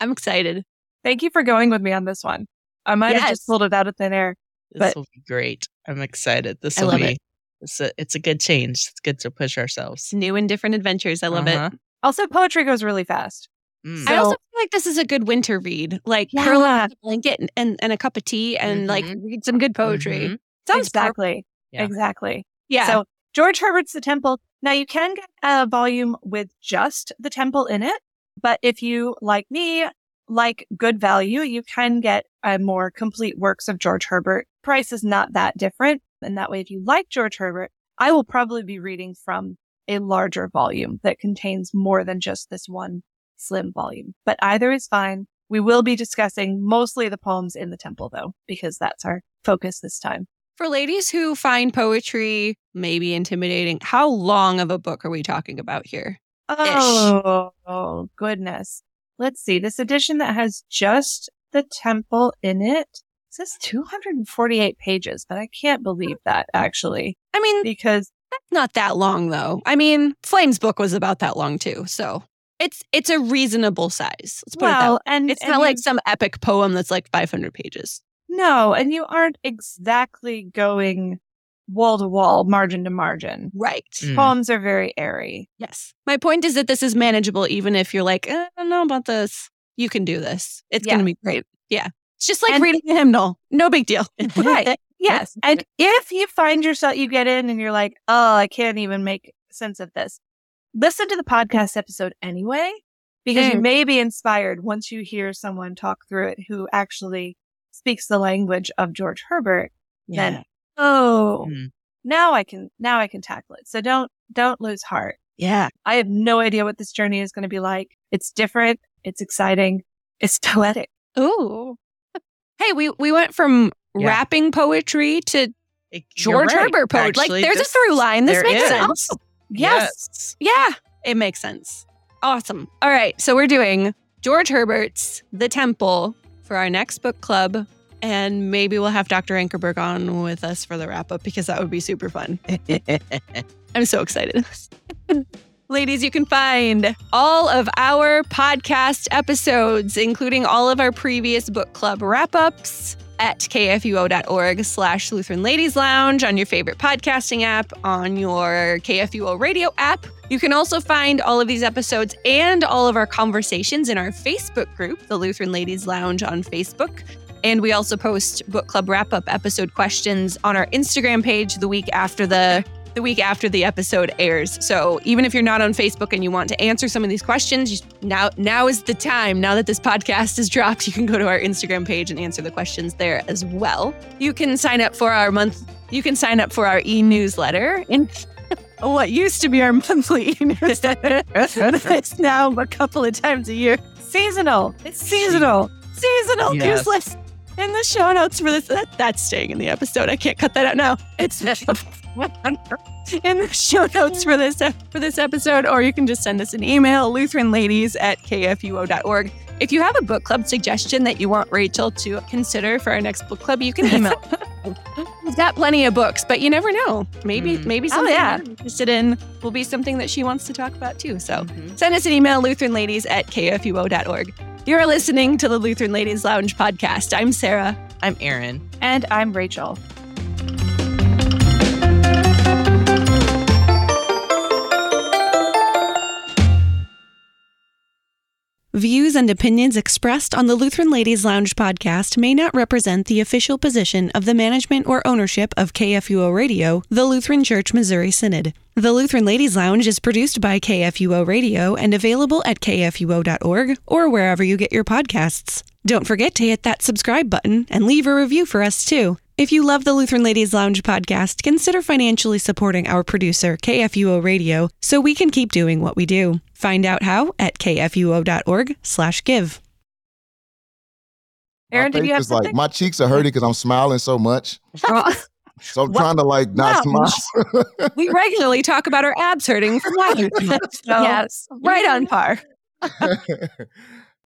I'm excited. Thank you for going with me on this one. I might yes. have just pulled it out of thin air. But this will be great. I'm excited. This will be. It. It's a it's a good change. It's good to push ourselves. New and different adventures. I love uh-huh. it. Also, poetry goes really fast. Mm. So, I also feel like this is a good winter read. Like yeah. curl up a blanket and, and, and a cup of tea and mm-hmm. like read some good poetry. Mm-hmm. Sounds exactly yeah. exactly. Yeah. So George Herbert's The Temple. Now you can get a volume with just The Temple in it, but if you like me. Like good value, you can get a more complete works of George Herbert. Price is not that different. And that way, if you like George Herbert, I will probably be reading from a larger volume that contains more than just this one slim volume. But either is fine. We will be discussing mostly the poems in the Temple, though, because that's our focus this time. For ladies who find poetry maybe intimidating, how long of a book are we talking about here? Oh, oh, goodness. Let's see. This edition that has just the Temple in it, it says two hundred forty-eight pages, but I can't believe that, actually. I mean, because that's not that long, though. I mean, Flame's book was about that long, too. So it's it's a reasonable size. Let's put well, it that way. And, it's and not you, like some epic poem that's like five hundred pages. No, and you aren't exactly going wall to wall, margin to margin. Right. Mm. Poems are very airy. Yes. My point is that this is manageable, even if you're like, eh, I don't know about this. You can do this. It's yeah. going to be great. Yeah. It's just like and, reading a hymnal. No big deal. Right. Yes. And if you find yourself, you get in and you're like, oh, I can't even make sense of this. Listen to the podcast episode anyway, because mm. you may be inspired once you hear someone talk through it who actually speaks the language of George Herbert. Yeah. Then, oh, mm. now I can, now I can tackle it. So don't, don't lose heart. Yeah. I have no idea what this journey is going to be like. It's different. It's exciting. It's poetic. Ooh. Hey, we, we went from yeah. rapping poetry to it, George right, Herbert poetry. Actually, like, there's this, a through line. This makes is. sense. Oh, yes. yes. Yeah, it makes sense. Awesome. All right. So we're doing George Herbert's The Temple for our next book club. And maybe we'll have Doctor Ankerberg on with us for the wrap-up, because that would be super fun. I'm so excited. Ladies, you can find all of our podcast episodes, including all of our previous book club wrap-ups, at kfuo.org slash Lutheran Ladies Lounge, on your favorite podcasting app, on your K F U O radio app. You can also find all of these episodes and all of our conversations in our Facebook group, the Lutheran Ladies Lounge on Facebook. And we also post book club wrap-up episode questions on our Instagram page the week after the the week after the episode airs. So even if you're not on Facebook and you want to answer some of these questions, you, now now is the time. Now that this podcast is dropped, you can go to our Instagram page and answer the questions there as well. You can sign up for our month. You can sign up for our e-newsletter in what used to be our monthly e-newsletter. It's now a couple of times a year. Seasonal. It's seasonal. Seasonal yes. newsletter. In the show notes for this, that, that's staying in the episode. I can't cut that out now. It's in the show notes for this for this episode, or you can just send us an email, lutheranladies at kfuo.org. If you have a book club suggestion that you want Rachel to consider for our next book club, you can email. We've got plenty of books, but you never know. Maybe mm-hmm. maybe something oh, yeah. you're interested in will be something that she wants to talk about too. So mm-hmm. send us an email, lutheranladies at kfuo.org. You're listening to the Lutheran Ladies Lounge podcast. I'm Sarah. I'm Erin. And I'm Rachel. Views and opinions expressed on the Lutheran Ladies Lounge podcast may not represent the official position of the management or ownership of K F U O Radio, the Lutheran Church, Missouri Synod. The Lutheran Ladies Lounge is produced by K F U O Radio and available at k f u o dot org or wherever you get your podcasts. Don't forget to hit that subscribe button and leave a review for us, too. If you love the Lutheran Ladies Lounge podcast, consider financially supporting our producer, K F U O Radio, so we can keep doing what we do. Find out how at kfuo.org slash give. Erin, did you have something? Like, my cheeks are hurting because I'm smiling so much. So I'm what? trying to like not wow. smile. We regularly talk about our abs hurting from laughing. So, yes, right on par.